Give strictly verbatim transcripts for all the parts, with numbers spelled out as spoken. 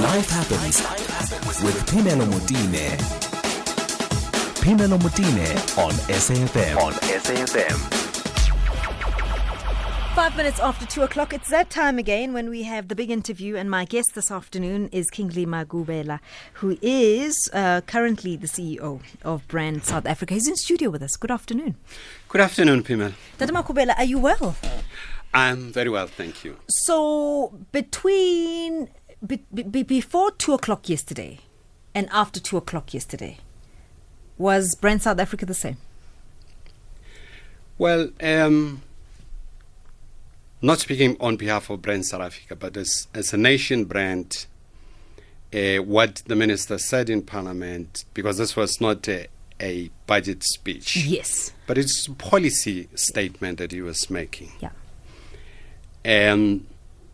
Life Happens with Pimelo Mudine. Pimelo Mudine on S A F M. On S A F M. Five minutes after two o'clock, it's that time again when we have the big interview, and my guest this afternoon is Kingsley Makhubela, who is uh, currently the C E O of Brand South Africa. He's in studio with us. Good afternoon. Good afternoon, Pimelo. Doctor Makhubela, are you well? I'm very well, thank you. So between... Be, be, before two o'clock yesterday and after two o'clock yesterday, was Brand South Africa the same? Well, um, not speaking on behalf of Brand South Africa, but as, as a nation, Brand, uh, what the minister said in Parliament, because this was not a, a budget speech. Yes. But it's a policy statement that he was making. Yeah. And...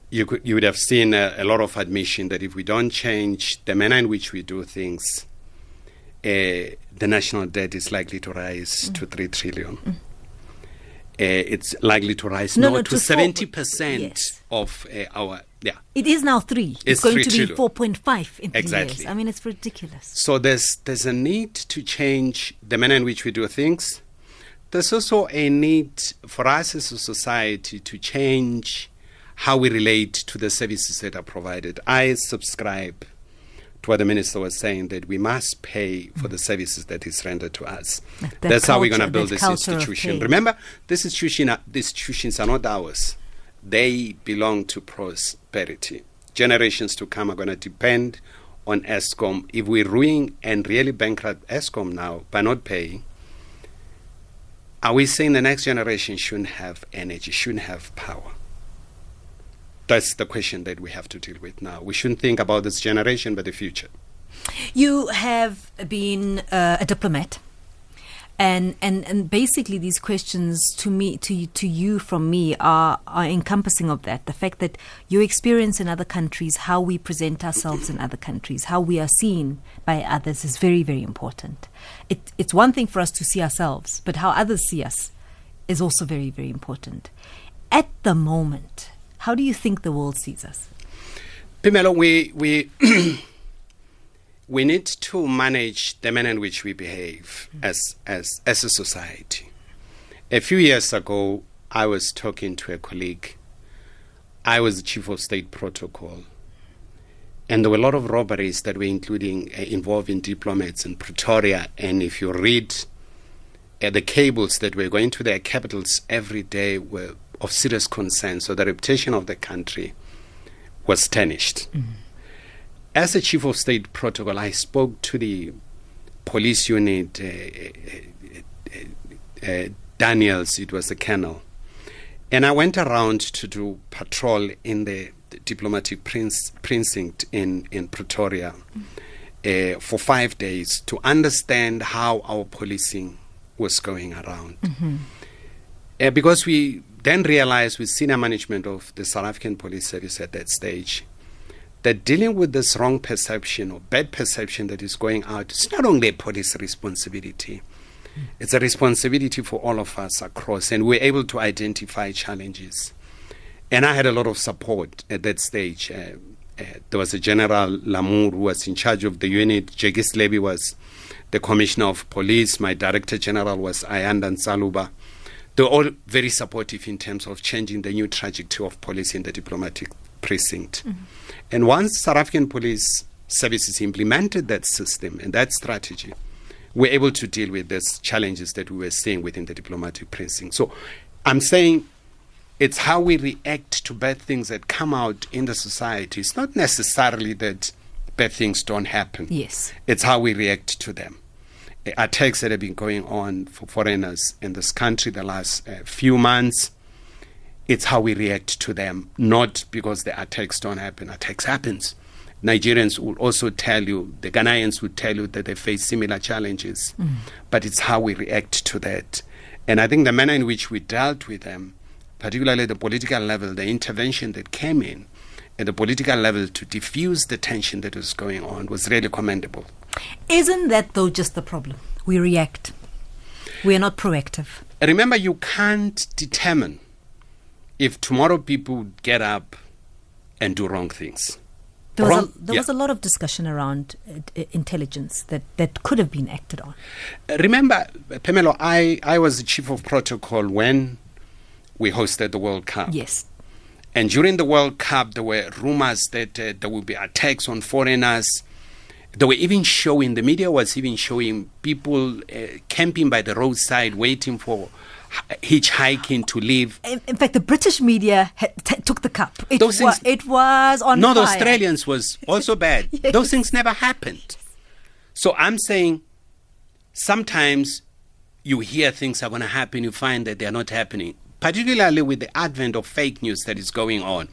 You, could, you would have seen a, a lot of admission that if we don't change the manner in which we do things, uh, the national debt is likely to rise mm. to three trillion dollars. Mm. Uh, it's likely to rise no, now no, to, to seventy percent yes. of uh, our... yeah. It is now three. It's, it's going to be four point five in three exactly. years. I mean, it's ridiculous. So there's, there's a need to change the manner in which we do things. There's also a need for us as a society to change how we relate to the services that are provided. I subscribe to what the minister was saying, that we must pay for the services that is rendered to us. That That's culture, how we're going to build this institution. Remember, this institution, these institutions are not ours. They belong to prosperity. Generations to come are going to depend on Eskom. If we ruin and really bankrupt Eskom now by not paying, are we saying the next generation shouldn't have energy, shouldn't have power? That's the question that we have to deal with now. We shouldn't think about this generation, but the future. You have been uh, a diplomat. And, and and basically these questions to me, to to you from me, are, are encompassing of that. The fact that your experience in other countries, how we present ourselves in other countries, how we are seen by others is very, very important. It, it's one thing for us to see ourselves, but how others see us is also very, very important. At the moment... how do you think the world sees us? Pimelo, we we, we need to manage the manner in which we behave mm. as, as, as a society. A few years ago, I was talking to a colleague. I was the chief of state protocol. And there were a lot of robberies that were including uh, involving diplomats in Pretoria. And if you read uh, the cables that were going to their capitals every day were of serious concern, so the reputation of the country was tarnished. Mm-hmm. As a chief of state protocol, I spoke to the police unit, uh, uh, uh, Daniels, it was the colonel, and I went around to do patrol in the, the diplomatic prince, precinct in, in Pretoria mm-hmm. uh, for five days to understand how our policing was going around. Mm-hmm. uh, because we then realized with senior management of the South African Police Service at that stage that dealing with this wrong perception or bad perception that is going out is not only a police responsibility. Mm. It's a responsibility for all of us across, and we're able to identify challenges. And I had a lot of support at that stage. Uh, uh, there was a General Lamour who was in charge of the unit. Jagis Levy was the Commissioner of Police. My Director General was Ayanda Nsaluba. They're all very supportive in terms of changing the new trajectory of policy in the diplomatic precinct. Mm-hmm. And once South African Police Services implemented that system and that strategy, we're able to deal with these challenges that we were seeing within the diplomatic precinct. So I'm saying it's how we react to bad things that come out in the society. It's not necessarily that bad things don't happen. Yes. It's how we react to them. Attacks that have been going on for foreigners in this country the last uh, few months, it's how we react to them, not because the attacks don't happen. Attacks happens. Nigerians will also tell you, the Ghanaians will tell you that they face similar challenges, mm. but it's how we react to that. And I think the manner in which we dealt with them, particularly at the political level, the intervention that came in at the political level to diffuse the tension that was going on was really commendable. Isn't that, though, just the problem? We react. We are not proactive. Remember, you can't determine if tomorrow people get up and do wrong things. There, was a, there yeah. was a lot of discussion around uh, intelligence that, that could have been acted on. Remember, Pimelo, I, I was the chief of protocol when we hosted the World Cup. Yes. And during the World Cup, there were rumors that uh, there would be attacks on foreigners. They were even showing, the media was even showing people uh, camping by the roadside waiting for hitchhiking to leave. In, in fact, the British media had t- took the cup. It, those things, wa- it was on no, fire. No, the Australians was also bad. Yes. Those things never happened. So I'm saying sometimes you hear things are going to happen, you find that they are not happening, particularly with the advent of fake news that is going on.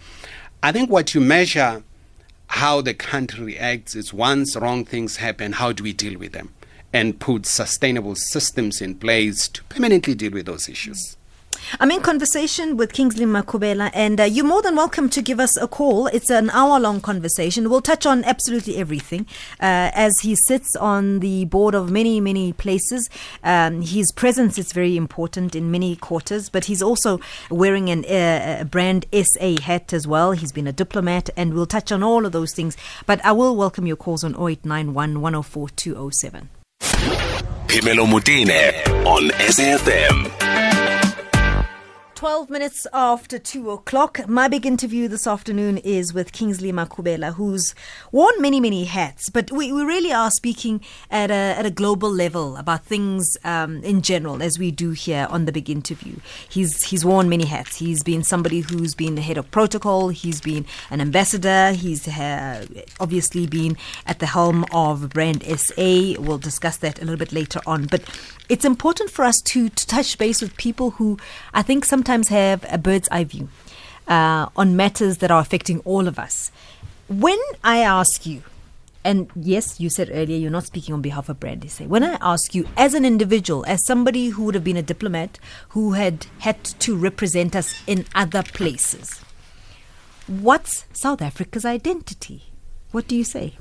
I think what you measure how the country reacts is once wrong things happen, how do we deal with them? And put sustainable systems in place to permanently deal with those issues. I'm in conversation with Kingsley Makhubela, and uh, you're more than welcome to give us a call. It's an hour-long conversation. We'll touch on absolutely everything. Uh, as he sits on the board of many, many places, um, his presence is very important in many quarters, but he's also wearing an uh, brand S A hat as well. He's been a diplomat, and we'll touch on all of those things. But I will welcome your calls on oh eight nine one, one oh four, two oh seven. Pimelo Mudine on S A F M. twelve minutes after two o'clock. My big interview this afternoon is with Kingsley Makhubela, who's worn many, many hats, but we, we really are speaking at a, at a global level about things um, in general, as we do here on the big interview. He's he's worn many hats. He's been somebody who's been the head of protocol. He's been an ambassador. He's uh, obviously been at the helm of Brand S A. We'll discuss that a little bit later on. But it's important for us to, to touch base with people who I think sometimes have a bird's eye view uh, on matters that are affecting all of us. When I ask you, and yes, you said earlier you're not speaking on behalf of Brand S A, when I ask you as an individual, as somebody who would have been a diplomat, who had had to represent us in other places, what's South Africa's identity? What do you say?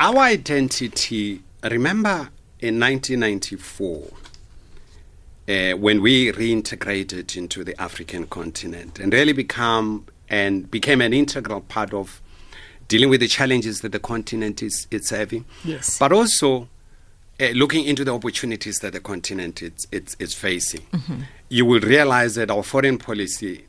Our identity, remember in nineteen ninety-four, Uh, when we reintegrated into the African continent and really become and became an integral part of dealing with the challenges that the continent is it's having, yes, but also uh, looking into the opportunities that the continent it's it's, it's facing. Mm-hmm. You will realize that our foreign policy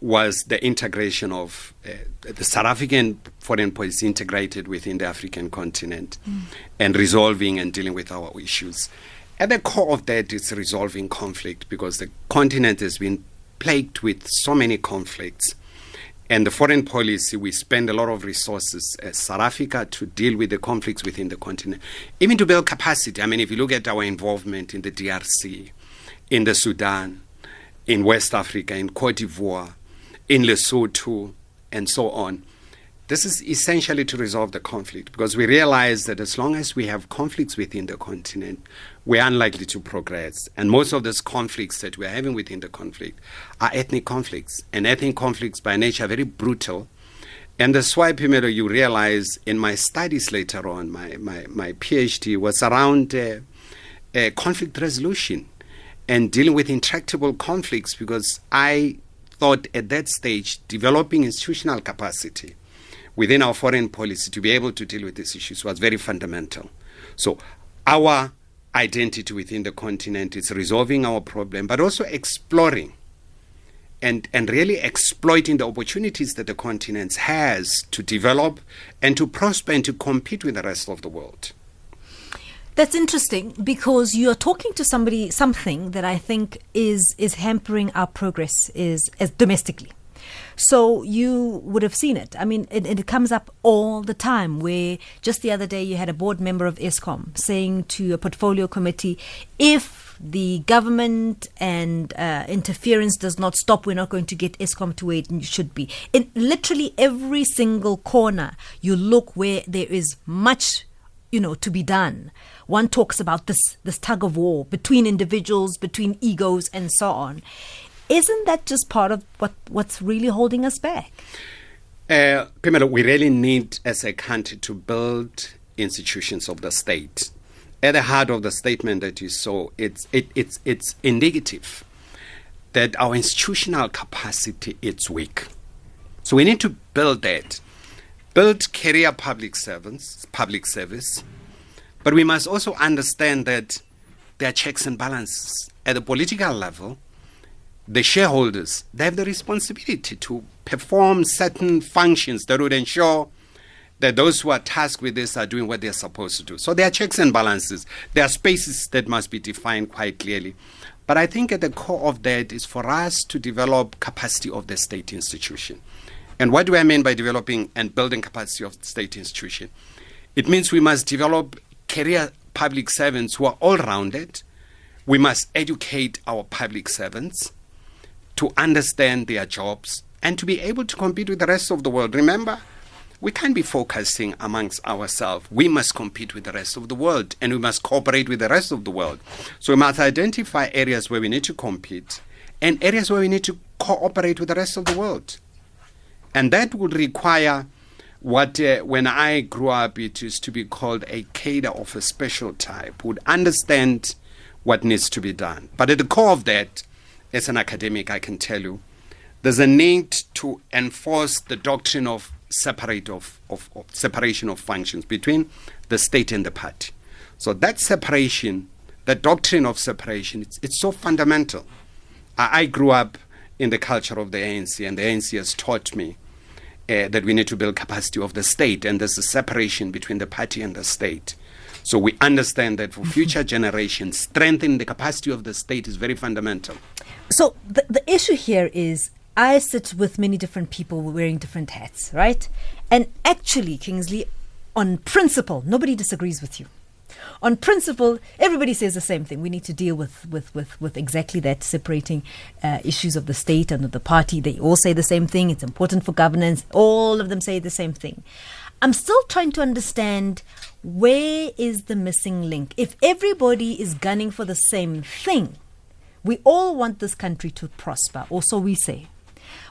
was the integration of uh, the South African foreign policy integrated within the African continent, mm, and resolving and dealing with our issues. At the core of that is resolving conflict, because the continent has been plagued with so many conflicts. And the foreign policy, we spend a lot of resources as South Africa to deal with the conflicts within the continent, even to build capacity. I mean, if you look at our involvement in the D R C, in the Sudan, in West Africa, in Cote d'Ivoire, in Lesotho, and so on, this is essentially to resolve the conflict, because we realize that as long as we have conflicts within the continent, we're unlikely to progress. And most of those conflicts that we're having within the conflict are ethnic conflicts. And ethnic conflicts by nature are very brutal. And that's why, Pimelo, you realize in my studies later on, my, my, my PhD was around uh, uh, conflict resolution and dealing with intractable conflicts, because I thought at that stage developing institutional capacity within our foreign policy to be able to deal with these issues was very fundamental. So our identity within the continent is resolving our problem, but also exploring and, and really exploiting the opportunities that the continent has to develop and to prosper and to compete with the rest of the world. That's interesting, because you're talking to somebody, something that I think is, is hampering our progress is, is domestically. So you would have seen it. I mean, it, it comes up all the time, where just the other day you had a board member of Eskom saying to a portfolio committee, if the government and uh, interference does not stop, we're not going to get Eskom to where it should be. In literally every single corner, you look where there is much, you know, to be done. One talks about this, this tug of war between individuals, between egos and so on. Isn't that just part of what, what's really holding us back? Uh, Pimelo, we really need, as a country, to build institutions of the state. At the heart of the statement that you saw, it's it, it's it's indicative that our institutional capacity is weak. So we need to build that. build career public servants, public service, but we must also understand that there are checks and balances. At the political level, the shareholders, they have the responsibility to perform certain functions that would ensure that those who are tasked with this are doing what they're supposed to do. So there are checks and balances. There are spaces that must be defined quite clearly. But I think at the core of that is for us to develop capacity of the state institution. And what do I mean by developing and building capacity of the state institution? It means we must develop career public servants who are all-rounded. We must educate our public servants to understand their jobs and to be able to compete with the rest of the world. Remember, we can't be focusing amongst ourselves. We must compete with the rest of the world, and we must cooperate with the rest of the world. So we must identify areas where we need to compete and areas where we need to cooperate with the rest of the world. And that would require what, uh, when I grew up, it used to be called a cadre of a special type, who would understand what needs to be done. But at the core of that, as an academic, I can tell you, there's a need to enforce the doctrine of, separate of, of, of separation of functions between the state and the party. So that separation, the doctrine of separation, it's, it's so fundamental. I, I grew up in the culture of the A N C, and the A N C has taught me uh, that we need to build capacity of the state, and there's a separation between the party and the state. So we understand that for future generations, strengthening the capacity of the state is very fundamental. So the, the issue here is I sit with many different people wearing different hats, right? And actually, Kingsley, on principle, nobody disagrees with you. On principle, everybody says the same thing. We need to deal with, with, with, with exactly that, separating uh, issues of the state and of the party. They all say the same thing. It's important for governance. All of them say the same thing. I'm still trying to understand, where is the missing link? If everybody is gunning for the same thing, we all want this country to prosper, or so we say.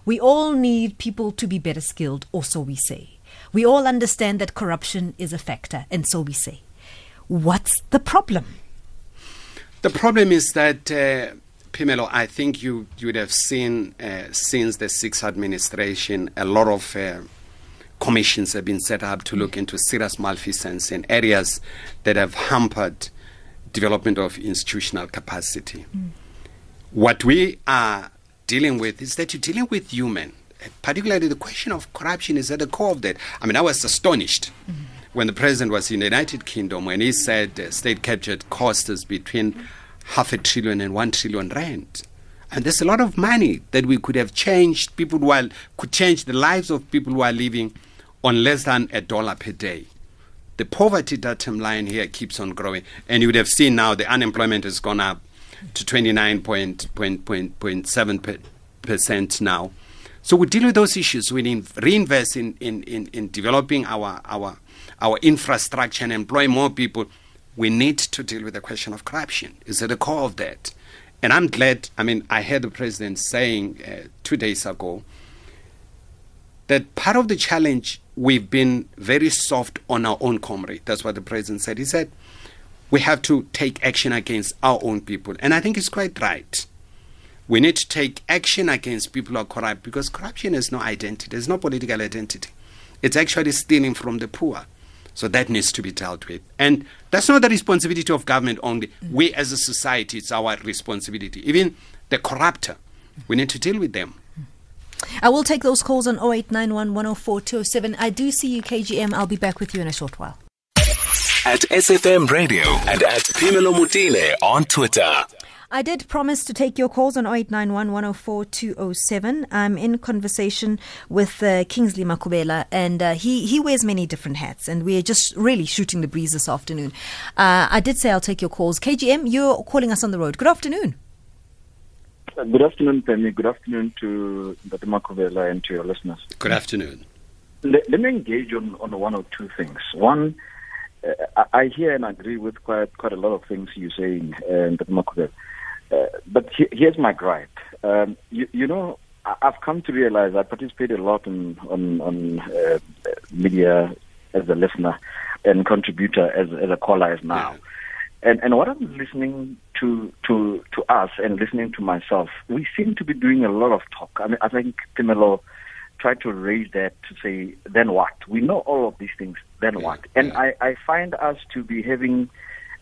We all need people to be better skilled, or so we say. We all understand that corruption is a factor, and so we say. What's the problem? The problem is that, uh, Pimelo, I think you would have seen uh, since the sixth administration, a lot of Uh, commissions have been set up to look into serious malfeasance in areas that have hampered development of institutional capacity. Mm. What we are dealing with is that you're dealing with human. Particularly the question of corruption is at the core of that. I mean, I was astonished mm. when the president was in the United Kingdom when he said uh, state captured cost is between mm. half a trillion and one trillion rand. And there's a lot of money that we could have changed people who are, could change the lives of people who are living on less than a dollar per day. The poverty datum line here keeps on growing. And you would have seen now the unemployment has gone up to twenty-nine point seven percent now. So we deal with those issues. We need reinvest in, in, in, in developing our, our, our infrastructure and employ more people. We need to deal with the question of corruption. It's at the core of that. And I'm glad, I mean, I heard the president saying uh, two days ago that part of the challenge, we've been very soft on our own comrade. That's what the president said. He said, we have to take action against our own people. And I think it's quite right. We need to take action against people who are corrupt, because corruption is no identity. There's no political identity. It's actually stealing from the poor. So that needs to be dealt with. And that's not the responsibility of government only. We as a society, it's our responsibility. Even the corruptor, we need to deal with them. I will take those calls on oh eight nine one, one oh four, two oh seven. I do see you, K G M. I'll be back with you in a short while. At S F M Radio and at Pimelo Mudine on Twitter. I did promise to take your calls on oh eight nine one, one oh four, two oh seven. I'm in conversation with uh, Kingsley Makhubela, and uh, he, he wears many different hats, and we're just really shooting the breeze this afternoon. Uh, I did say I'll take your calls. K G M, you're calling us on the road. Good afternoon. Uh, good afternoon, Pemi. Good afternoon to Doctor Makhubela and to your listeners. Good afternoon. Let, let me engage on, on one or two things. One, uh, I hear and agree with quite quite a lot of things you're saying, uh, Doctor Makhubela. Uh, but he, here's my gripe. Um, you, you know, I, I've come to realize I participate a lot in, on, on uh, media as a listener and contributor as, as a caller as now. Yeah. And, and what I'm listening to, to to us and listening to myself, we seem to be doing a lot of talk. I mean, I think Pimelo try to raise that to say, then what? We know all of these things, then what? And I, I find us to be having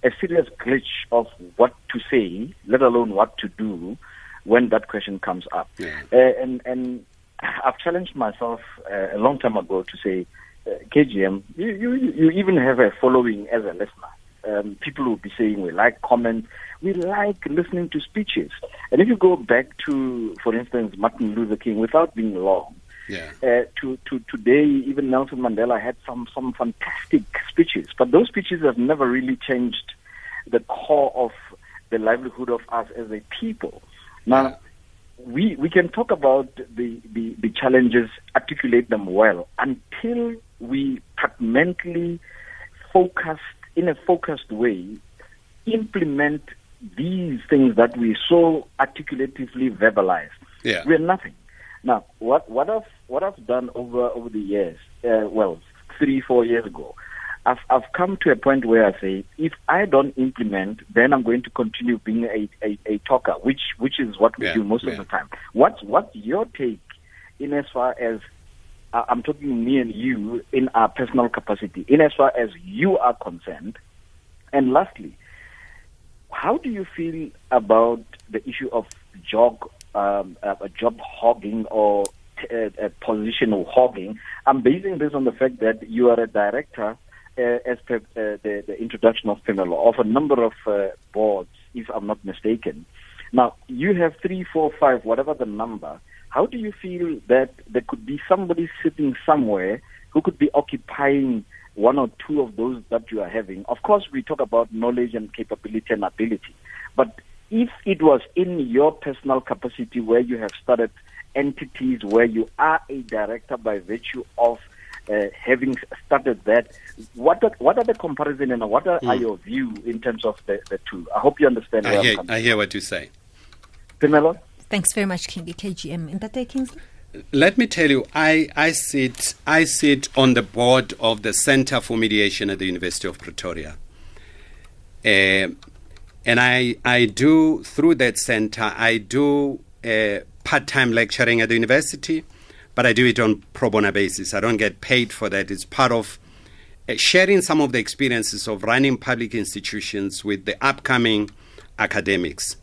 a serious glitch of what to say, let alone what to do, when that question comes up. Yeah. Uh, and, and I've challenged myself uh, a long time ago to say, uh, K G M, you, you, you even have a following as a listener. Um, people will be saying, we like comments, we like listening to speeches. And if you go back to, for instance, Martin Luther King, without being long, yeah. uh, to, to today, even Nelson Mandela had some, some fantastic speeches. But those speeches have never really changed the core of the livelihood of us as a people. Now, we we can talk about the, the, the challenges, articulate them well, until we pragmatically, focused, in a focused way, implement these things that we so articulatively verbalize. Yeah. We're nothing. Now, what what I've what I've done over over the years, uh, well, three four years ago, I've I've come to a point where I say, if I don't implement, then I'm going to continue being a, a, a talker, which which is what we yeah, do most yeah. of the time. What's what's your take, in as far as uh, I'm talking me and you in our personal capacity, in as far as you are concerned? And lastly, how do you feel about the issue of job um, uh, job hogging or t- uh, position hogging? I'm basing this on the fact that you are a director, Uh, as per uh, the, the introduction of Pimelo, of a number of uh, boards, if I'm not mistaken. Now, you have three, four, five, whatever the number. How do you feel that there could be somebody sitting somewhere who could be occupying one or two of those that you are having? Of course, we talk about knowledge and capability and ability. But if it was in your personal capacity where you have started entities where you are a director by virtue of Uh, having started that, what are, what are the comparison and what are, mm. are your view in terms of the, the two? I hope you understand. I, hear, I hear what you say. Pimelo? Thanks very much, King, K G M. Doctor Kingsley? Let me tell you, I, I, sit, I sit on the board of the Center for Mediation at the University of Pretoria. Uh, and I, I do, through that center, I do uh, part-time lecturing at the university. But I do it on pro bono basis. I don't get paid for that. It's part of uh, sharing some of the experiences of running public institutions with the upcoming academics.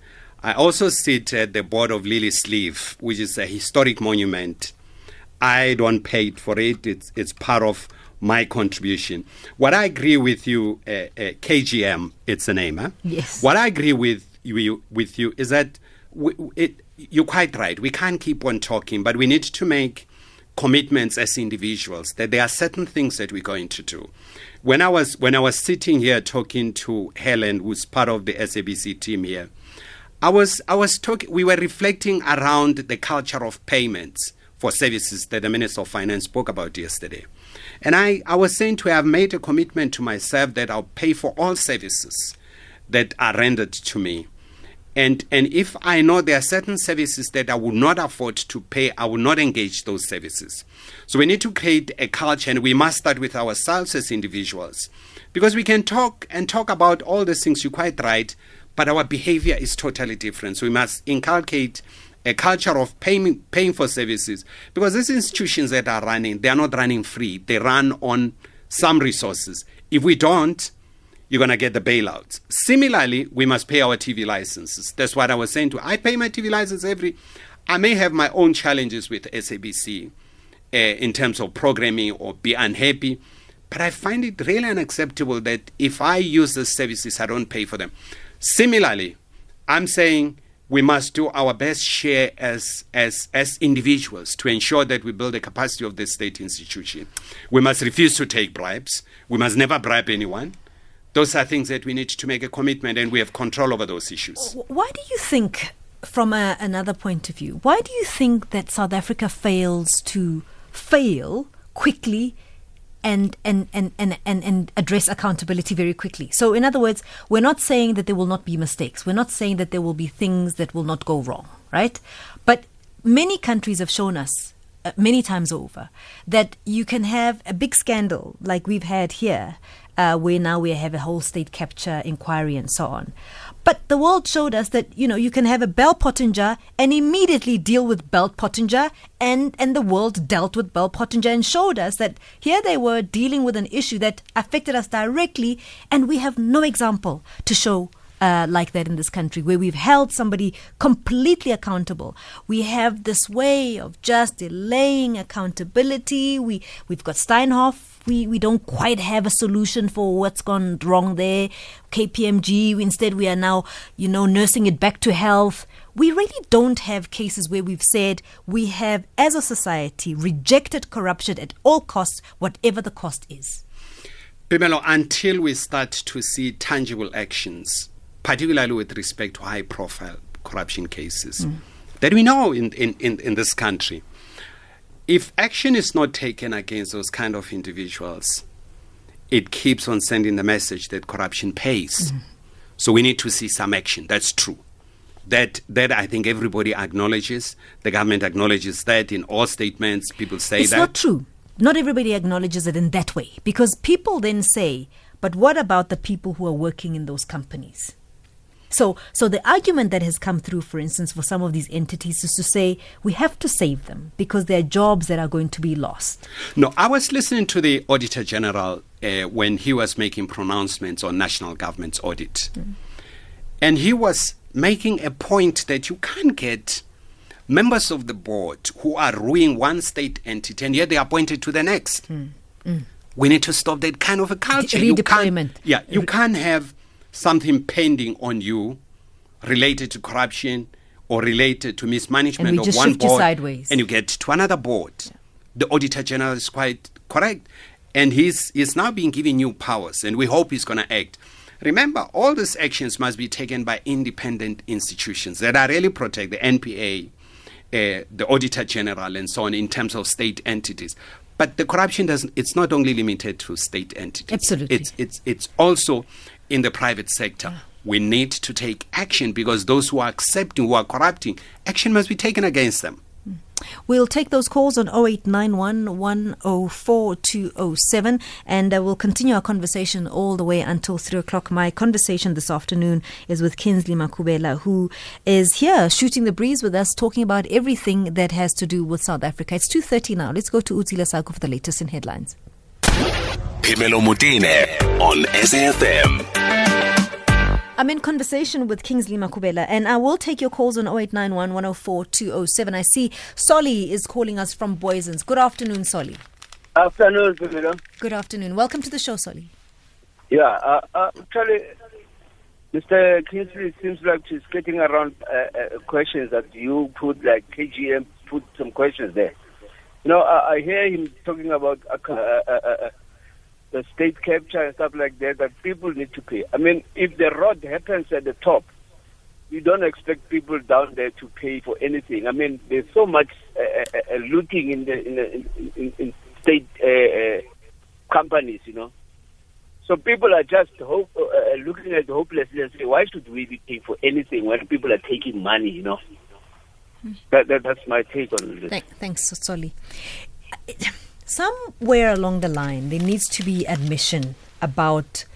I also sit at the board of Lily Sleeve, which is a historic monument. I don't pay for it. It's, it's part of my contribution. What I agree with you, uh, uh, K G M, it's a name, huh? Yes. What I agree with you, with you is that we, it. You're quite right. We can't keep on talking, but we need to make commitments as individuals that there are certain things that we're going to do. When I was when I was sitting here talking to Helen, who's part of the S A B C team here, I was I was talking. We were reflecting around the culture of payments for services that the Minister of Finance spoke about yesterday, and I, I was saying to her, I've made a commitment to myself that I'll pay for all services that are rendered to me. And and if I know there are certain services that I would not afford to pay, I will not engage those services. So we need to create a culture, and we must start with ourselves as individuals. Because we can talk and talk about all these things, you're quite right, but our behavior is totally different. So we must inculcate a culture of paying, paying for services. Because these institutions that are running, they are not running free. They run on some resources. If we don't, you're going to get the bailouts. Similarly, we must pay our T V licenses. That's what I was saying to you. I pay my T V license every... I may have my own challenges with S A B C uh, in terms of programming or be unhappy, but I find it really unacceptable that if I use the services, I don't pay for them. Similarly, I'm saying we must do our best share as, as, as individuals to ensure that we build the capacity of the state institution. We must refuse to take bribes. We must never bribe anyone. Those are things that we need to make a commitment, and we have control over those issues. Why do you think, from a, another point of view, why do you think that South Africa fails to fail quickly and and, and, and, and and address accountability very quickly? So, in other words, we're not saying that there will not be mistakes. We're not saying that there will be things that will not go wrong, right? But many countries have shown us, uh, many times over, that you can have a big scandal like we've had here, Uh, where now we have a whole state capture inquiry and so on. But the world showed us that, you know, you can have a Bell Pottinger and immediately deal with Bell Pottinger, and, and the world dealt with Bell Pottinger and showed us that here they were dealing with an issue that affected us directly, and we have no example to show uh, like that in this country, where we've held somebody completely accountable. We have this way of just delaying accountability. We, we've got Steinhoff. We, we don't quite have a solution for what's gone wrong there. K P M G, we, instead we are now, you know, nursing it back to health. We really don't have cases where we've said we have, as a society, rejected corruption at all costs, whatever the cost is. Pimelo, until we start to see tangible actions, particularly with respect to high-profile corruption cases mm. that we know in, in, in, in this country, if action is not taken against those kind of individuals, it keeps on sending the message that corruption pays. Mm-hmm. So we need to see some action. That's true. That that I think everybody acknowledges. The government acknowledges that in all statements. People say it's that. It's not true. Not everybody acknowledges it in that way, because people then say, but what about the people who are working in those companies? So, so the argument that has come through, for instance, for some of these entities is to say we have to save them because there are jobs that are going to be lost. No, I was listening to the Auditor General uh, when he was making pronouncements on national government's audit. Mm. And he was making a point that you can't get members of the board who are ruining one state entity and yet they are appointed to the next. Mm. Mm. We need to stop that kind of a culture. You can't, yeah, you can't have something pending on you related to corruption or related to mismanagement of one board, sideways. And you get to another board. Yeah. The Auditor General is quite correct, and he's, he's now being given new powers, and we hope he's going to act. Remember, all these actions must be taken by independent institutions that are really protect the N P A, uh, the Auditor General, and so on, in terms of state entities. But the corruption doesn't, it's not only limited to state entities. Absolutely. It's, it's, it's also in the private sector. Yeah. We need to take action because those who are accepting, who are corrupting, action must be taken against them. We'll take those calls on zero eight nine one, one zero four, two zero seven, and uh, we'll continue our conversation all the way until three o'clock. My conversation this afternoon is with Kingsley Makhubela, who is here shooting the breeze with us, talking about everything that has to do with South Africa. It's two thirty now. Let's go to Udzila Saku for the latest in headlines. Pimelo Mudine on S A F M. I'm in conversation with Kingsley Makhubela, and I will take your calls on zero eight nine one, one zero four, two zero seven. I see Solly is calling us from Boysens. Good afternoon, Solly. Afternoon, Pimelo. Good afternoon. Welcome to the show, Solly. Yeah, uh, uh, actually, Mister Kingsley seems like she's getting around uh, uh, questions that you put, like K G M put some questions there. You know, I, I hear him talking about Uh, uh, uh, the state capture and stuff like that, that people need to pay. I mean, if the rot happens at the top, you don't expect people down there to pay for anything. I mean, there's so much uh, uh, looting in the in, the, in, in, in state uh, companies, you know. So people are just hope, uh, looking at hopelessness and say, why should we be paying for anything when people are taking money, you know? Mm. That, that That's my take on this. Th- thanks, Solly. Somewhere along the line, there needs to be admission about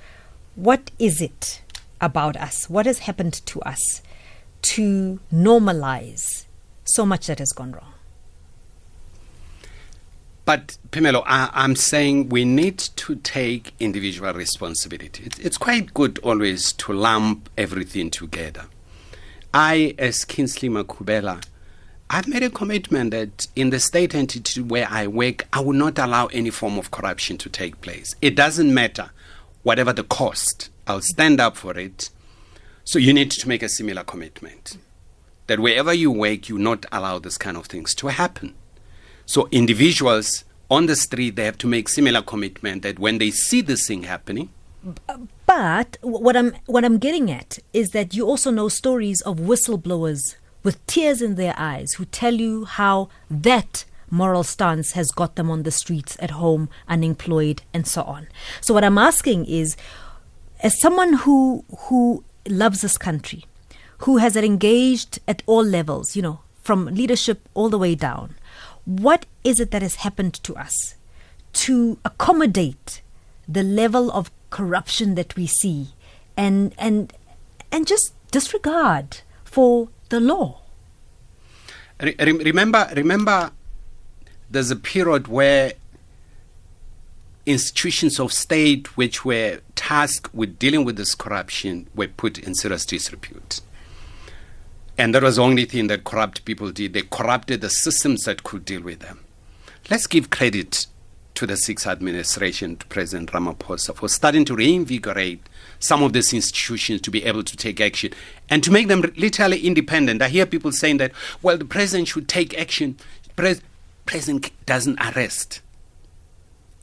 what is it about us, what has happened to us to normalize so much that has gone wrong. But, Pimelo, I, I'm saying we need to take individual responsibility. It's, it's quite good always to lump everything together. I, as Kingsley Makhubela, I've made a commitment that in the state entity where I work, I will not allow any form of corruption to take place. It doesn't matter, whatever the cost, I'll stand up for it. So you need to make a similar commitment, that wherever you work, you not allow this kind of things to happen. So individuals on the street, they have to make similar commitment that when they see this thing happening. But what I'm, what I'm getting at is that you also know stories of whistleblowers with tears in their eyes, who tell you how that moral stance has got them on the streets, at home, unemployed, and so on. So what I'm asking is, as someone who who loves this country, who has engaged at all levels, you know, from leadership all the way down, what is it that has happened to us to accommodate the level of corruption that we see, and and and just disregard for the law? Re- remember, remember, there's a period where institutions of state which were tasked with dealing with this corruption were put in serious disrepute. And that was the only thing that corrupt people did. They corrupted the systems that could deal with them. Let's give credit to the sixth administration, to President Ramaphosa, for starting to reinvigorate some of these institutions to be able to take action and to make them literally independent. I hear people saying that, well, the president should take action. The president doesn't arrest.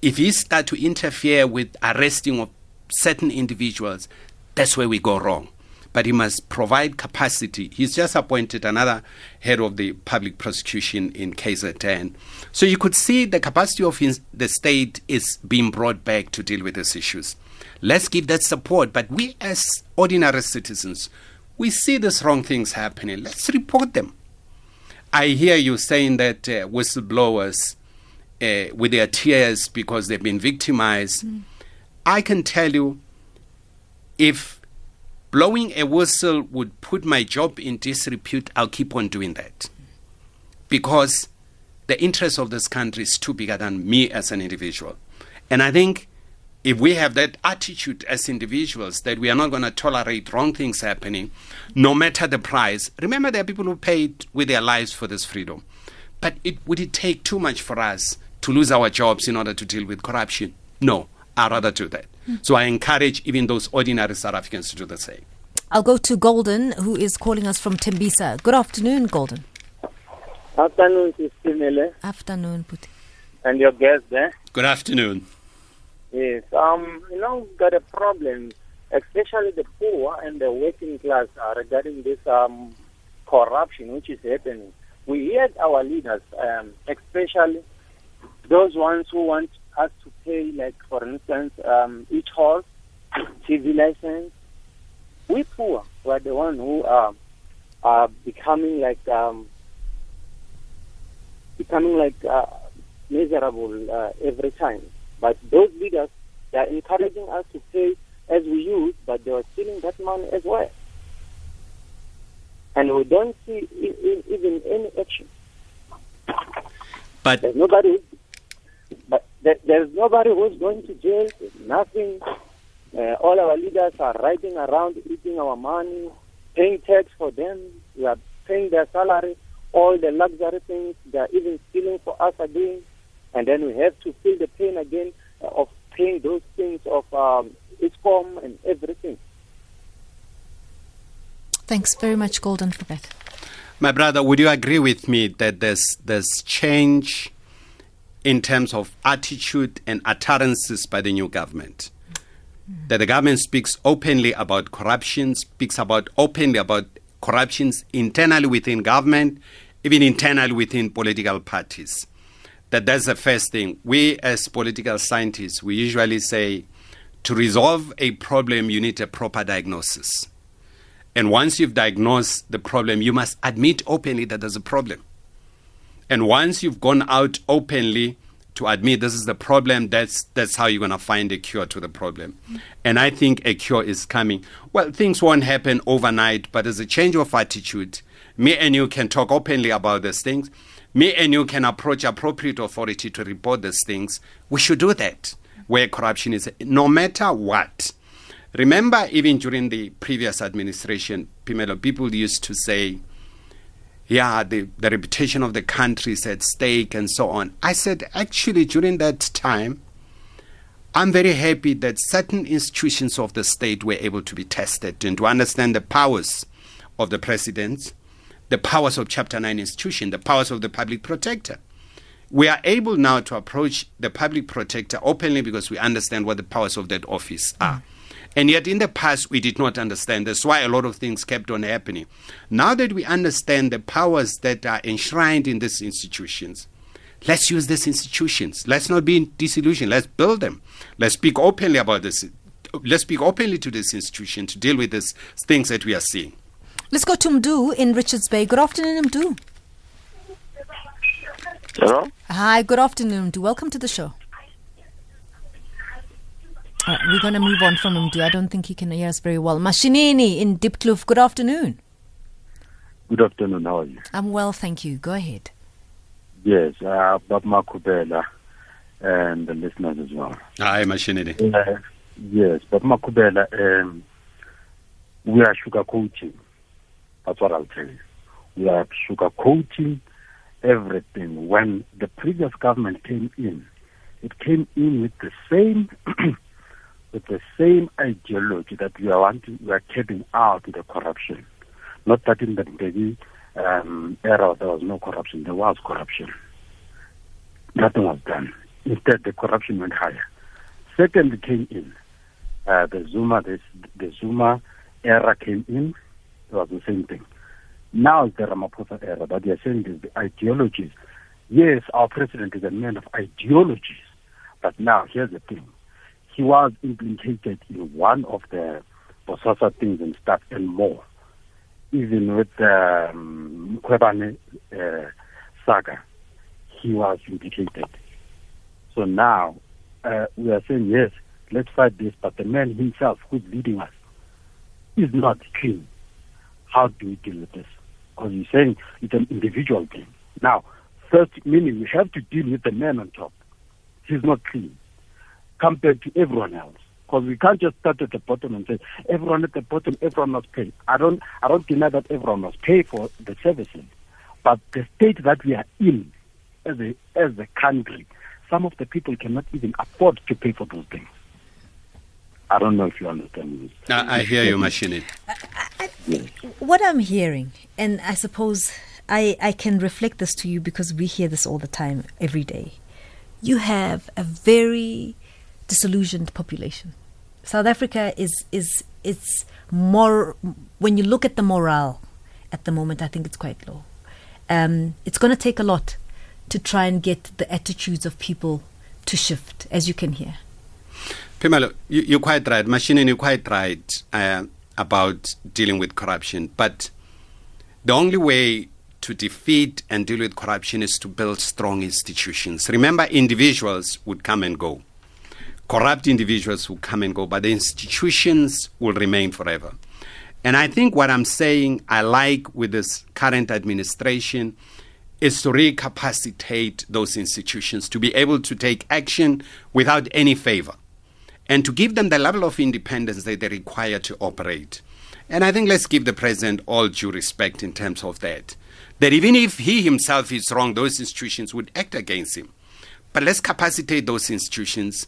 If he starts to interfere with arresting of certain individuals, that's where we go wrong. But he must provide capacity. He's just appointed another head of the public prosecution in K Z N. So you could see the capacity of his, the state is being brought back to deal with these issues. Let's give that support. But we as ordinary citizens, we see these wrong things happening. Let's report them. I hear you saying that uh, whistleblowers, uh, with their tears because they've been victimized. Mm. I can tell you, if blowing a whistle would put my job in disrepute, I'll keep on doing that. Because the interest of this country is too bigger than me as an individual. And I think if we have that attitude as individuals, that we are not going to tolerate wrong things happening, no matter the price. Remember, there are people who paid with their lives for this freedom. But it, would it take too much for us to lose our jobs in order to deal with corruption? No, I'd rather do that. So I encourage even those ordinary South Africans to do the same. I'll go to Golden, who is calling us from Tembisa. Good afternoon, Golden. Afternoon, Pimelo. Afternoon, Puti. And your guest there. Eh? Good afternoon. Yes, um, you know, we've got a problem, especially the poor and the working class uh, regarding this um, corruption which is happening. We hear our leaders, um, especially those ones who want us to pay, like, for instance, um, each horse, T V license. We poor were the ones who are, are becoming, like, um, becoming, like, uh, miserable uh, every time. But those leaders, they are encouraging us to pay as we use, but they are stealing that money as well. And we don't see even any action. But there's nobody... But there's nobody who's going to jail, nothing. Uh, all our leaders are riding around, eating our money, paying tax for them. We are paying their salary, all the luxury things. They are even stealing for us again. And then we have to feel the pain again of paying those things of um, Eskom and everything. Thanks very much, Golden, for that. My brother, would you agree with me that there's, there's change in terms of attitude and utterances by the new government? Mm-hmm. That the government speaks openly about corruption, speaks about openly about corruptions internally within government, even internally within political parties. That that's the first thing. We as political scientists, we usually say, to resolve a problem, you need a proper diagnosis. And once you've diagnosed the problem, you must admit openly that there's a problem. And once you've gone out openly to admit this is the problem, that's that's how you're going to find a cure to the problem. And I think a cure is coming. Well, things won't happen overnight, but there's a change of attitude. Me and you can talk openly about these things. Me and you can approach appropriate authority to report these things. We should do that where corruption is, no matter what. Remember, even during the previous administration, Pimelo, people used to say, yeah, the, the reputation of the country is at stake and so on. I said, actually, during that time, I'm very happy that certain institutions of the state were able to be tested and to understand the powers of the president, the powers of Chapter nine institution, the powers of the public protector. We are able now to approach the public protector openly because we understand what the powers of that office are. Mm. And yet in the past, we did not understand. That's why a lot of things kept on happening. Now that we understand the powers that are enshrined in these institutions, let's use these institutions. Let's not be disillusioned. Let's build them. Let's speak openly about this. Let's speak openly to this institution to deal with these things that we are seeing. Let's go to Mdu in Richards Bay. Good afternoon, Mdu. Hello? Hi, good afternoon, Mdu. Welcome to the show. Uh, we're going to move on from Mdi. I don't think he can hear us very well. Mashinini in Diepkloof, good afternoon. Good afternoon, how are you? I'm well, thank you. Go ahead. Yes, uh, Bob Makhubela and the listeners as well. Hi, Mashinini. Uh, yes, Bob Makhubela, um, we are sugarcoating. That's what I'll tell you. We are sugarcoating everything. When the previous government came in, it came in with the same with the same ideology that we are wanting, we are carrying out the corruption. Not that in the Mbeki um, era there was no corruption. There was corruption. Nothing was done. Instead, the corruption went higher. Secondly, came in uh, the Zuma. This, the Zuma era came in. It was the same thing. Now it's the Ramaphosa era. But they are saying is the ideologies. Yes, our president is a man of ideologies. But now here's the thing: he was implicated in one of the Bosasa things and stuff and more. Even with the um, Mkhwebane uh, saga, he was implicated. So now uh, we are saying, yes, let's fight this, but the man himself who's leading us is not clean. How do we deal with this? Because you're saying it's an individual thing. Now, first, meaning we have to deal with the man on top. He's not clean compared to everyone else. Because we can't just start at the bottom and say everyone at the bottom, everyone must pay. I don't, I don't deny that everyone must pay for the services, but the state that we are in, as a as a country, some of the people cannot even afford to pay for those things. I don't know if you understand me. No, I hear you, Mashinini. What I'm hearing, and I suppose I I can reflect this to you because we hear this all the time, every day. You have a very disillusioned population. South Africa is is it's more, when you look at the morale at the moment, I think it's quite low. Um, it's going to take a lot to try and get the attitudes of people to shift, as you can hear. Pimelo, you, you're quite right. Mashinini, you're quite right uh, about dealing with corruption. But the only way to defeat and deal with corruption is to build strong institutions. Remember, individuals would come and go. Corrupt individuals will come and go, but the institutions will remain forever. And I think what I'm saying I like with this current administration is to recapacitate those institutions to be able to take action without any favor and to give them the level of independence that they require to operate. And I think let's give the president all due respect in terms of that, that even if he himself is wrong, those institutions would act against him. But let's capacitate those institutions.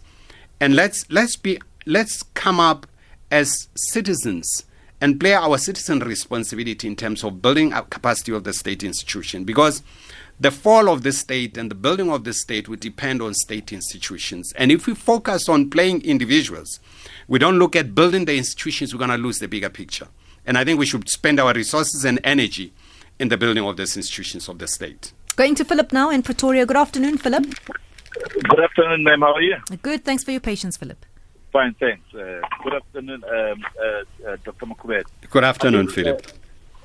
And let's let's be let's come up as citizens and play our citizen responsibility in terms of building up capacity of the state institution, because the fall of the state and the building of the state will depend on state institutions. And if we focus on playing individuals, we don't look at building the institutions, we're going to lose the bigger picture. And I think we should spend our resources and energy in the building of these institutions of the state. Going to Philip now in Pretoria. Good afternoon, Philip. Good afternoon, ma'am. How are you? Good. Thanks for your patience, Philip. Fine, thanks. Uh, good afternoon, um, uh, uh, Doctor Makhubela. Good afternoon, I mean, Philip.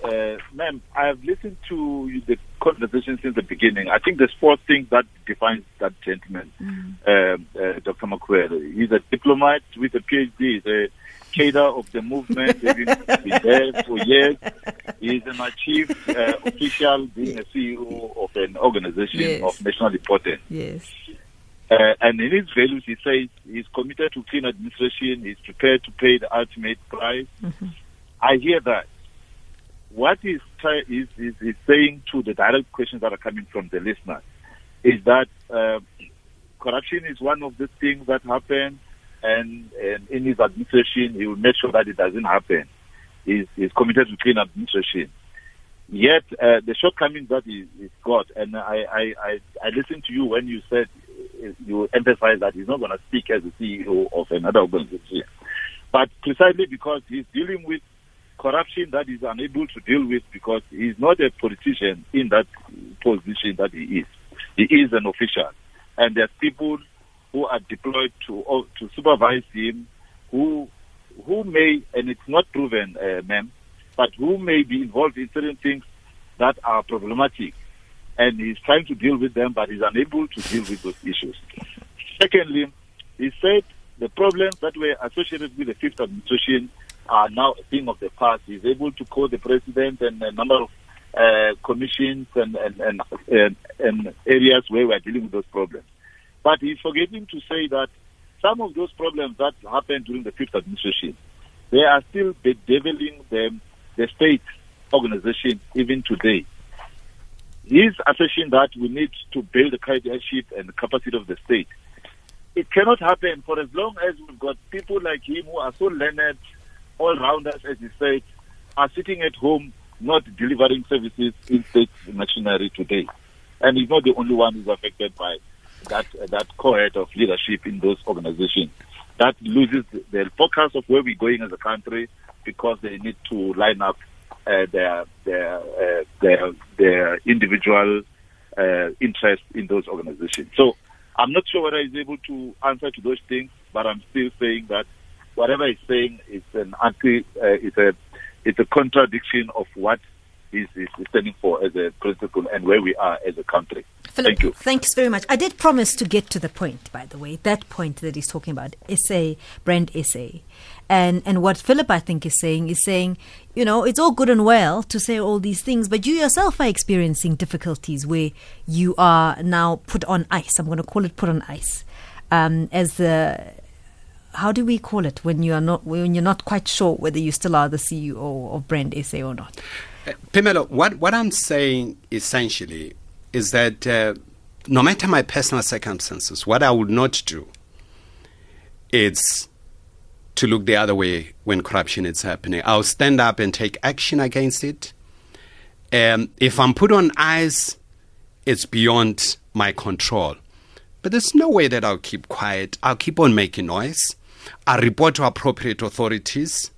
Uh, uh, ma'am, I have listened to the conversation since the beginning. I think there's four things that defines that gentleman, mm. uh, uh, Doctor Makhubela. He's a diplomat with a PhD. He's a cadre of the movement. He's been there for years. He's an achieved uh, official, being a C E O of an organization yes. of national importance. Yes. Uh, and in his values, he says he's committed to clean administration, he's prepared to pay the ultimate price. Mm-hmm. I hear that. What he's, try- he's, he's, he's saying to the direct questions that are coming from the listener is that uh, corruption is one of the things that happen, and, and in his administration, he will make sure that it doesn't happen. He's, he's committed to clean administration. Yet, uh, the shortcomings that he, he's got, and I, I, I, I listened to you when you said you emphasize that he's not going to speak as the C E O of another organization. But precisely because he's dealing with corruption that he's unable to deal with because he's not a politician in that position that he is. He is an official. And there's people who are deployed to to supervise him who who may, and it's not proven, uh, ma'am, but who may be involved in certain things that are problematic. And he's trying to deal with them, but he's unable to deal with those issues. Secondly, he said the problems that were associated with the fifth administration are now a thing of the past. He's able to call the president and a number of uh, commissions and, and, and, and, and areas where we're dealing with those problems. But he's forgetting to say that some of those problems that happened during the fifth administration, they are still bedeviling the, the state organization even today. His assertion that we need to build the leadership and the capacity of the state, it cannot happen for as long as we've got people like him who are so learned, all-rounders, as he said, are sitting at home not delivering services in state machinery today. And he's not the only one who's affected by that uh, that cohort of leadership in those organizations. That loses the focus of where we're going as a country because they need to line up uh, their, their, uh, their, their individual uh, interests in those organizations. So I'm not sure whether he's able to answer to those things, but I'm still saying that whatever he's saying is an anti, uh, it's a, it's a contradiction of what he's, he's standing for as a principle and where we are as a country. Philip, thank you. Thanks very much. I did promise to get to the point, by the way, that point that he's talking about, S A, brand S A. And and what Philip, I think, is saying is saying, you know, it's all good and well to say all these things, but you yourself are experiencing difficulties where you are now put on ice. I'm going to call it put on ice. Um, as the, how do we call it when you are not when you're not quite sure whether you still are the C E O of Brand S A or not? Uh, Pimelo, what what I'm saying essentially is that uh, no matter my personal circumstances, what I would not do is to look the other way when corruption is happening. I'll stand up and take action against it. Um, if I'm put on ice, it's beyond my control. But there's no way that I'll keep quiet. I'll keep on making noise. I'll report to appropriate authorities.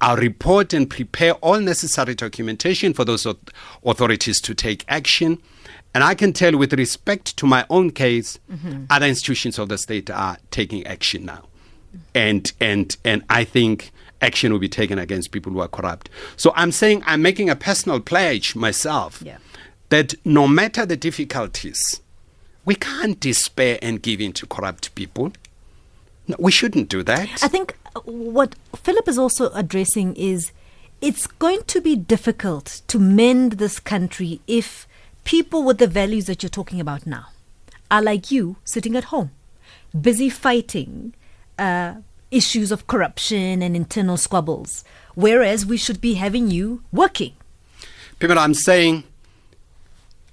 I'll report and prepare all necessary documentation for those authorities to take action. And I can tell with respect to my own case, mm-hmm. other institutions of the state are taking action now. And and and I think action will be taken against people who are corrupt. So I'm saying I'm making a personal pledge myself yeah. that no matter the difficulties, we can't despair and give in to corrupt people. No, we shouldn't do that. I think what Philip is also addressing is it's going to be difficult to mend this country if people with the values that you're talking about now are like you sitting at home, busy fighting Uh, issues of corruption and internal squabbles, whereas we should be having you working. People, I'm saying,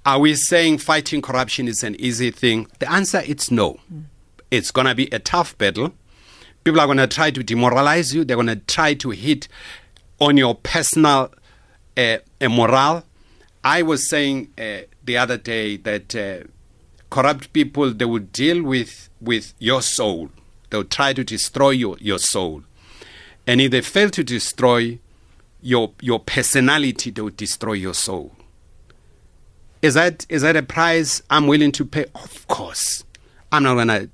are we saying fighting corruption is an easy thing? The answer is no. Mm. It's going to be a tough battle. People are going to try to demoralize you. They're going to try to hit on your personal uh, morale. I was saying uh, the other day that uh, corrupt people, they would deal with, with your soul. They'll try to destroy your, your soul. And if they fail to destroy your your personality, they'll destroy your soul. Is that is that a price I'm willing to pay? Of course. I'm not going to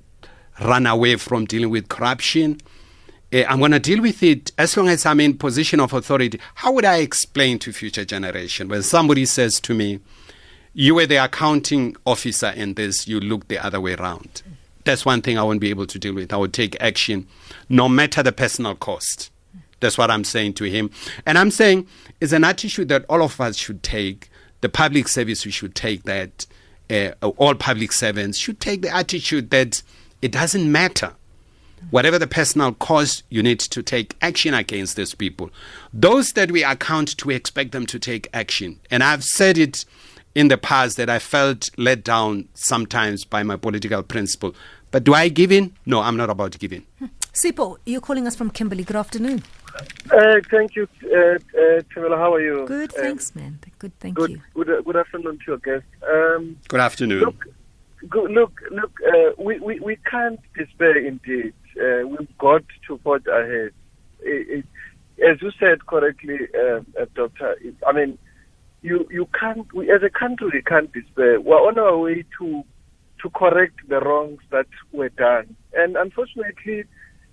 run away from dealing with corruption. Uh, I'm going to deal with it as long as I'm in position of authority. How would I explain to future generation when somebody says to me, you were the accounting officer in this, you look the other way around? That's one thing I won't be able to deal with. I will take action, no matter the personal cost. That's what I'm saying to him. And I'm saying it's an attitude that all of us should take. The public service, we should take that. Uh, all public servants should take the attitude that it doesn't matter. Whatever the personal cost, you need to take action against these people. Those that we account to, we expect them to take action. And I've said it in the past that I felt let down sometimes by my political principle. But do I give in? No, I'm not about giving. Sipho, you're calling us from Kimberley. Good afternoon. Uh, thank you, Pimelo. Uh, uh, how are you? Good, thanks, um, man. Good, thank good, you. Good, uh, good afternoon to your guest. Um, good afternoon. Look, go, look, look uh, we, we, we can't despair indeed. Uh, we've got to forge ahead. It, it, as you said correctly, uh, uh, Doctor, it, I mean, you you can't, we, as a country, we can't despair. We're on our way to to correct the wrongs that were done. And unfortunately,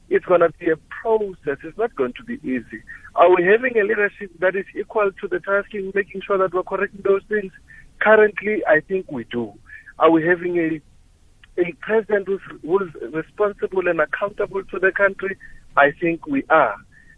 it's going to be a process. It's not going to be easy. Are we having a leadership that is equal to the task in making sure that we're correcting those things? Currently, I think we do. Are we having a a president who's, who's responsible and accountable to the country, I think we are.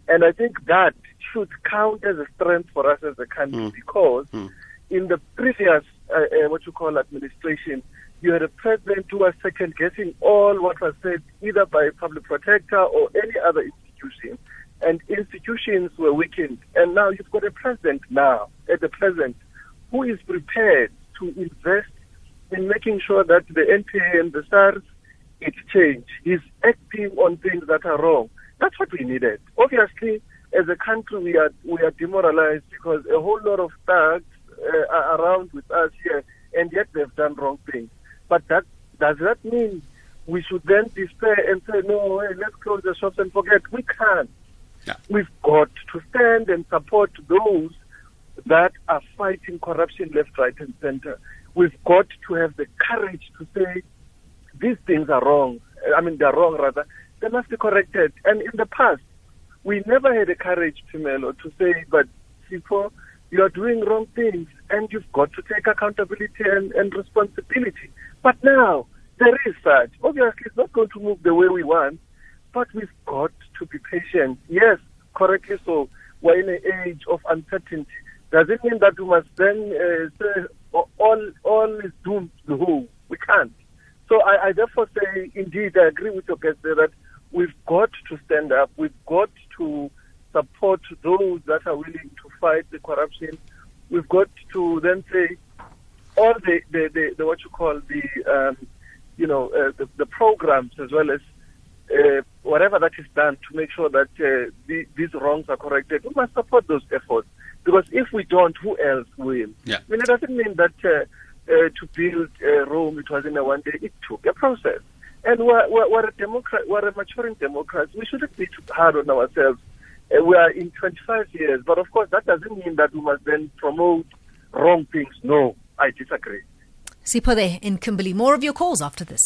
And I think that should count as a strength for us as a country mm. because mm. in the previous, uh, uh, what you call administration, you had a president who was second-guessing all what was said either by a public protector or any other institution, and institutions were weakened. And now you've got a president now, at the present, who is prepared to invest in making sure that the N P A and the SARS, it's changed. He's acting on things that are wrong. That's what we needed. Obviously, as a country, we are we are demoralized because a whole lot of thugs uh, are around with us here, and yet they've done wrong things. But that does that mean we should then despair and say, no, hey, let's close the shops and forget? We can't. Yeah. We've got to stand and support those that are fighting corruption left, right, and center. We've got to have the courage to say these things are wrong. I mean, they're wrong, rather. They must be corrected. And in the past, we never had the courage, Pimelo, to say, but Sipho, you are doing wrong things and you've got to take accountability and, and responsibility. But now, there is that. Obviously, it's not going to move the way we want, but we've got to be patient. Yes, correctly so. We're in an age of uncertainty. Does it mean that we must then uh, say all, all is doomed to who? We can't. So I, I therefore say, indeed, I agree with your guest there that we've got to stand up. We've got to support those that are willing to fight the corruption. We've got to then say all the, the, the, the what you call the, um, you know, uh, the, the programs as well as uh, whatever that is done to make sure that uh, the, these wrongs are corrected. We must support those efforts because if we don't, who else will? Yeah. I mean, it doesn't mean that... Uh, Uh, to build uh, Rome, it was in a one day. It took a process, and we're, we're, we're a democrat. We're a maturing democrat. We shouldn't be too hard on ourselves. Uh, we are in twenty-five years, but of course that doesn't mean that we must then promote wrong things. No, I disagree. Sipho there in Kimberley. More of your calls after this.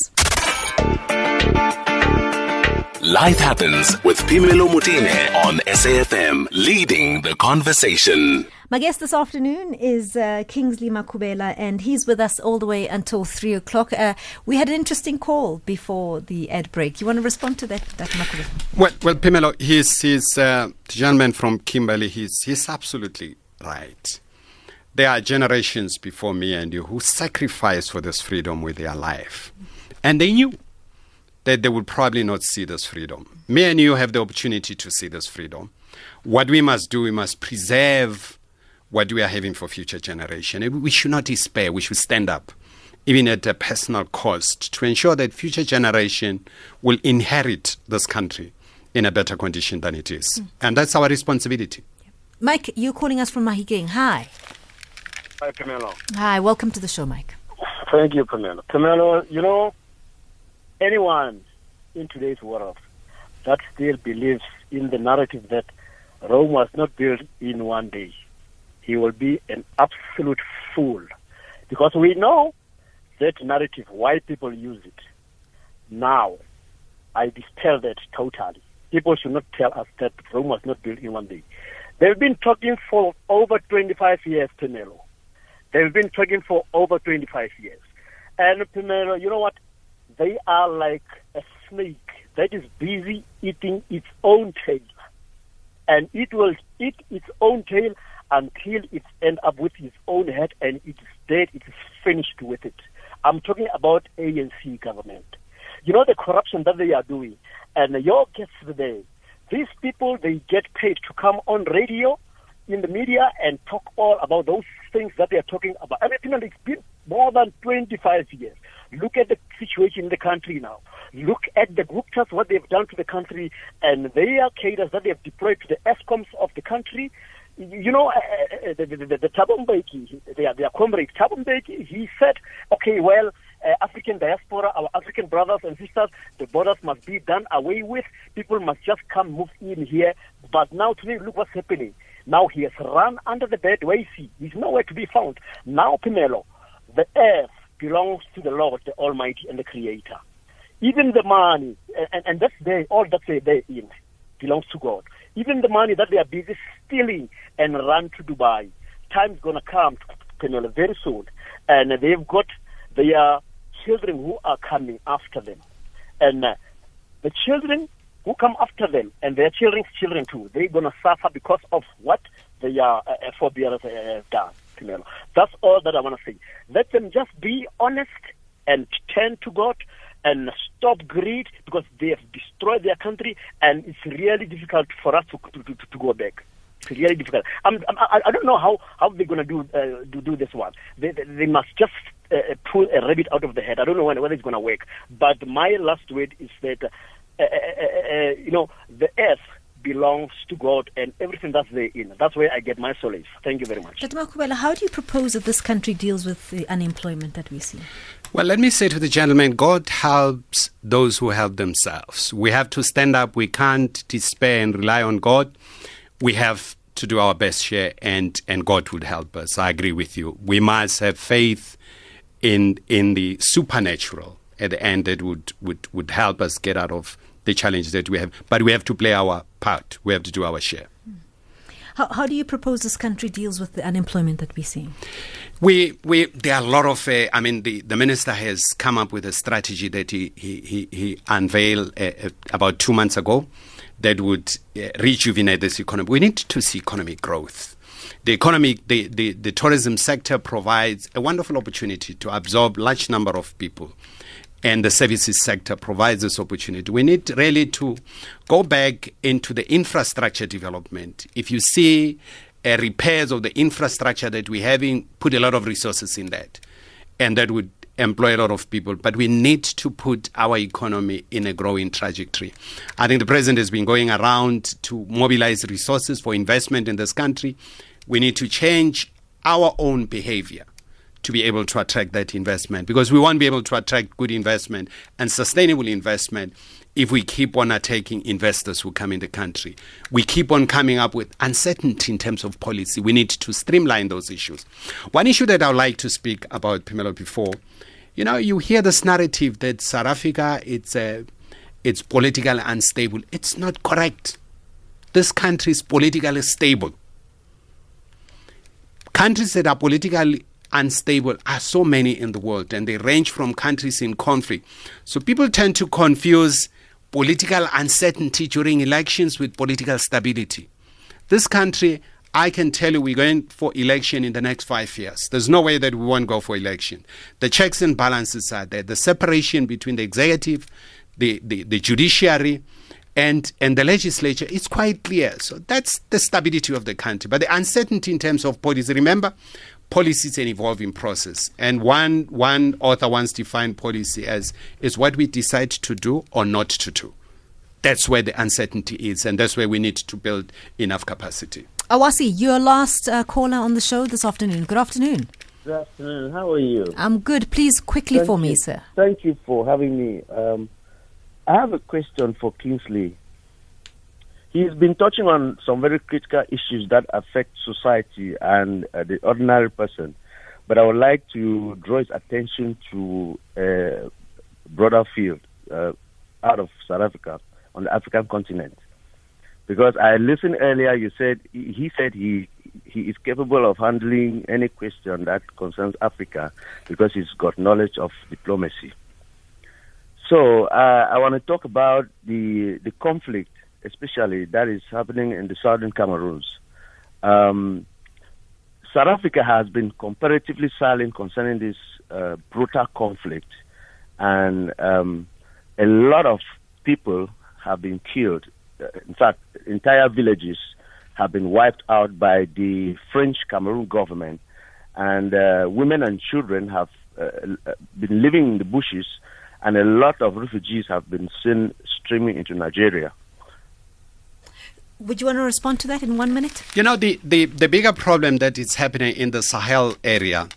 Life happens with Pimelo Mudine on S A F M, leading the conversation. My guest this afternoon is uh, Kingsley Makhubela, and he's with us all the way until three o'clock. Uh, we had an interesting call before the ad break. You want to respond to that, Doctor Makhubela? Well, well, Pimelo, he's he's uh, the gentleman from Kimberley. He's he's absolutely right. There are generations before me and you who sacrificed for this freedom with their life, and they knew that they would probably not see this freedom. Me and you have the opportunity to see this freedom. What we must do, we must preserve what we are having for future generation. We should not despair. We should stand up, even at a personal cost, to ensure that future generation will inherit this country in a better condition than it is. Mm. And that's our responsibility. Mike, you're calling us from Mahikeng. Hi. Hi, Pimelo. Hi, welcome to the show, Mike. Thank you, Pimelo. Pimelo, you know, anyone in today's world that still believes in the narrative that Rome was not built in one day, he will be an absolute fool. Because we know that narrative, why people use it. Now, I dispel that totally. People should not tell us that Rome was not built in one day. They've been talking for over twenty-five years, Pimelo. They've been talking for over twenty-five years. And Pimelo, you know what? They are like a snake that is busy eating its own tail. And it will eat its own tail until it ends up with its own head and it is dead, it is finished with it. I'm talking about A N C government. You know the corruption that they are doing. And your case today, these people, they get paid to come on radio, in the media, and talk all about those things that they are talking about. Everything, and it's been more than twenty-five years. Look at the situation in the country now. Look at the Guptas, what they've done to the country, and their cadres that they've deployed to the Escoms of the country. You know, uh, the, the, the, the Thabo Mbeki, their, their comrade, Thabo Mbeki, he said, okay, well, uh, African diaspora, our African brothers and sisters, the borders must be done away with. People must just come move in here. But now today, look what's happening. Now he has run under the bed where he see. He's nowhere to be found. Now, Pimelo, the earth belongs to the Lord, the Almighty and the Creator. Even the money, and, and that's they, all that they they in, belongs to God. Even the money that they are busy stealing and run to Dubai. Time's going to come, Pimelo, very soon. And they've got their children who are coming after them. And uh, the children who come after them and their children's children too, they're going to suffer because of what the uh, F O B L has done. That's all that I want to say. Let them just be honest and turn to God and stop greed, because they have destroyed their country and it's really difficult for us to to, to, to go back. It's really difficult. I'm, I, I don't know how, how they're going to do, uh, do do this one. They, they, they must just uh, pull a rabbit out of the head. I don't know when, whether it's going to work. But my last word is that, uh, uh, uh, uh, you know, the earth belongs to God and everything that's therein. That's where I get my solace. Thank you very much. Doctor Makhubela, how do you propose that this country deals with the unemployment that we see? Well, let me say to the gentleman, God helps those who help themselves. We have to stand up. We can't despair and rely on God. We have to do our best share, and, and God would help us. I agree with you. We must have faith in in the supernatural at the end that would, would, would help us get out of the challenge that we have. But we have to play our part. We have to do our share. How, how do you propose this country deals with the unemployment that we see? We we there are a lot of. Uh, I mean, the, the minister has come up with a strategy that he he he, he unveiled uh, about two months ago that would uh, rejuvenate this economy. We need to see economic growth. The economy, the, the, the tourism sector provides a wonderful opportunity to absorb large number of people. And the services sector provides this opportunity. We need really to go back into the infrastructure development. If you see uh, repairs of the infrastructure that we're having, put a lot of resources in that. And that would employ a lot of people. But we need to put our economy in a growing trajectory. I think the president has been going around to mobilize resources for investment in this country. We need to change our own behavior to be able to attract that investment, because we won't be able to attract good investment and sustainable investment if we keep on attacking investors who come in the country. We keep on coming up with uncertainty in terms of policy. We need to streamline those issues. One issue that I would like to speak about, Pimelo, before, you know, you hear this narrative that South Africa, it's, uh, it's politically unstable. It's not correct. This country is politically stable. Countries that are politically unstable are so many in the world, and they range from countries in conflict. So people tend to confuse political uncertainty during elections with political stability. This country, I can tell you, we're going for election in the next five years. There's no way that we won't go for election. The checks and balances are there. The separation between the executive, the, the, the judiciary, and and the legislature is quite clear. So that's the stability of the country. But the uncertainty in terms of policy, remember, policy is an evolving process, and one one author once defined policy as is what we decide to do or not to do. That's where the uncertainty is, and that's where we need to build enough capacity. Awasi, your last uh, caller on the show this afternoon. Good afternoon. Good afternoon. How are you? I'm good. Please, quickly Thank for you. me, sir. Thank you for having me. Um, I have a question for Kingsley. He's been touching on some very critical issues that affect society and uh, the ordinary person. But I would like to draw his attention to a uh, broader field uh, out of South Africa, on the African continent. Because I listened earlier, you said he said he he is capable of handling any question that concerns Africa because he's got knowledge of diplomacy. So uh, I want to talk about the the conflict, especially that is happening in the southern Cameroons. Um, South Africa has been comparatively silent concerning this uh, brutal conflict, and um, a lot of people have been killed. In fact, entire villages have been wiped out by the French Cameroon government, and uh, women and children have uh, been living in the bushes, and a lot of refugees have been seen streaming into Nigeria. Would you want to respond to that in one minute? You know, the, the, the bigger problem that is happening in the Sahel area,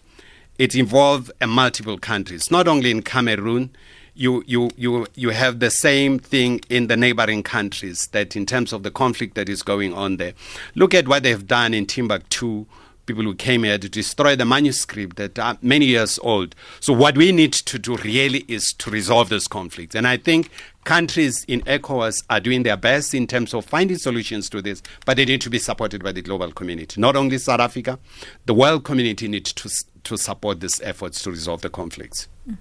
it involves uh, multiple countries, not only in Cameroon. You, you, you, you have the same thing in the neighboring countries, that in terms of the conflict that is going on there. Look at what they've done in Timbuktu, people who came here to destroy the manuscript that are many years old. So what we need to do really is to resolve this conflict. And I think countries in ECOWAS are doing their best in terms of finding solutions to this, but they need to be supported by the global community. Not only South Africa, the world community needs to to support these efforts to resolve the conflicts. Mm.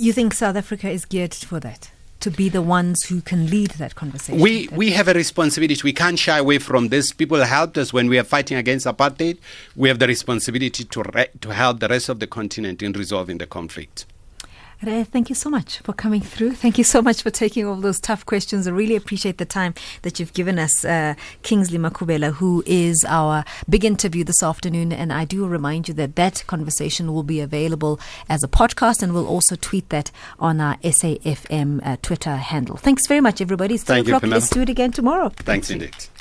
You think South Africa is geared for that? To be the ones who can lead that conversation? We that we have a responsibility. We can't shy away from this. People helped us when we are fighting against apartheid. We have the responsibility to re- to help the rest of the continent in resolving the conflict. Raya, thank you so much for coming through. Thank you so much for taking all those tough questions. I really appreciate the time that you've given us, uh, Kingsley Makhubela, who is our big interview this afternoon. And I do remind you that that conversation will be available as a podcast, and we'll also tweet that on our S A F M uh, Twitter handle. Thanks very much, everybody. It's three o'clock. Let's do it again tomorrow. Thanks, Thanks indeed.